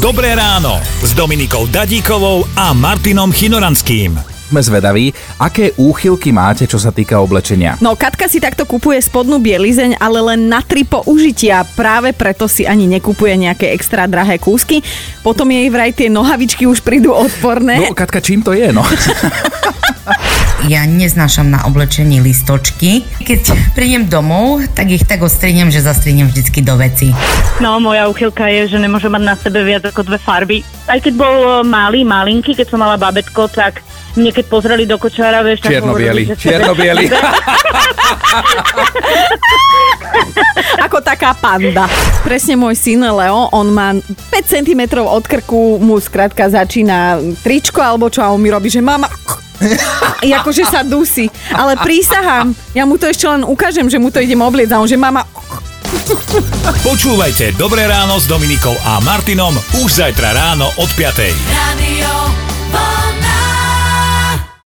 Dobré ráno s Dominikou Dadíkovou a Martinom Chynoranským. Sme zvedaví, aké úchylky máte, čo sa týka oblečenia. No, Katka si takto kupuje spodnú bielizeň, ale len na 3 použitia. Práve preto si ani nekupuje nejaké extra drahé kúsky. Potom jej vraj tie nohavičky už prídu odporné. No, Katka, čím to je, no? Ja neznášam na oblečení listočky. Keď prídem domov, tak ich tak ostrihnem, že zastrihnem vždycky do veci. No, moja úchylka je, že nemôžem mať na sebe viac ako 2 farby. Aj keď bol malinký, keď som mala babetko, tak mne keď pozreli do kočára, vieš, tak hovorili, že čierno-bieli. Ako taká panda. Presne môj syn Leo, on má 5 cm od krku, mu skrátka začína tričko alebo čo, a on mi robí, že mama... Jakože sa dusí. Ale prísahám, ja mu to ešte len ukážem, že mu to idem obliecť, a on, že mama... Počúvajte Dobré ráno s Dominikou a Martinom už zajtra ráno od 5:00.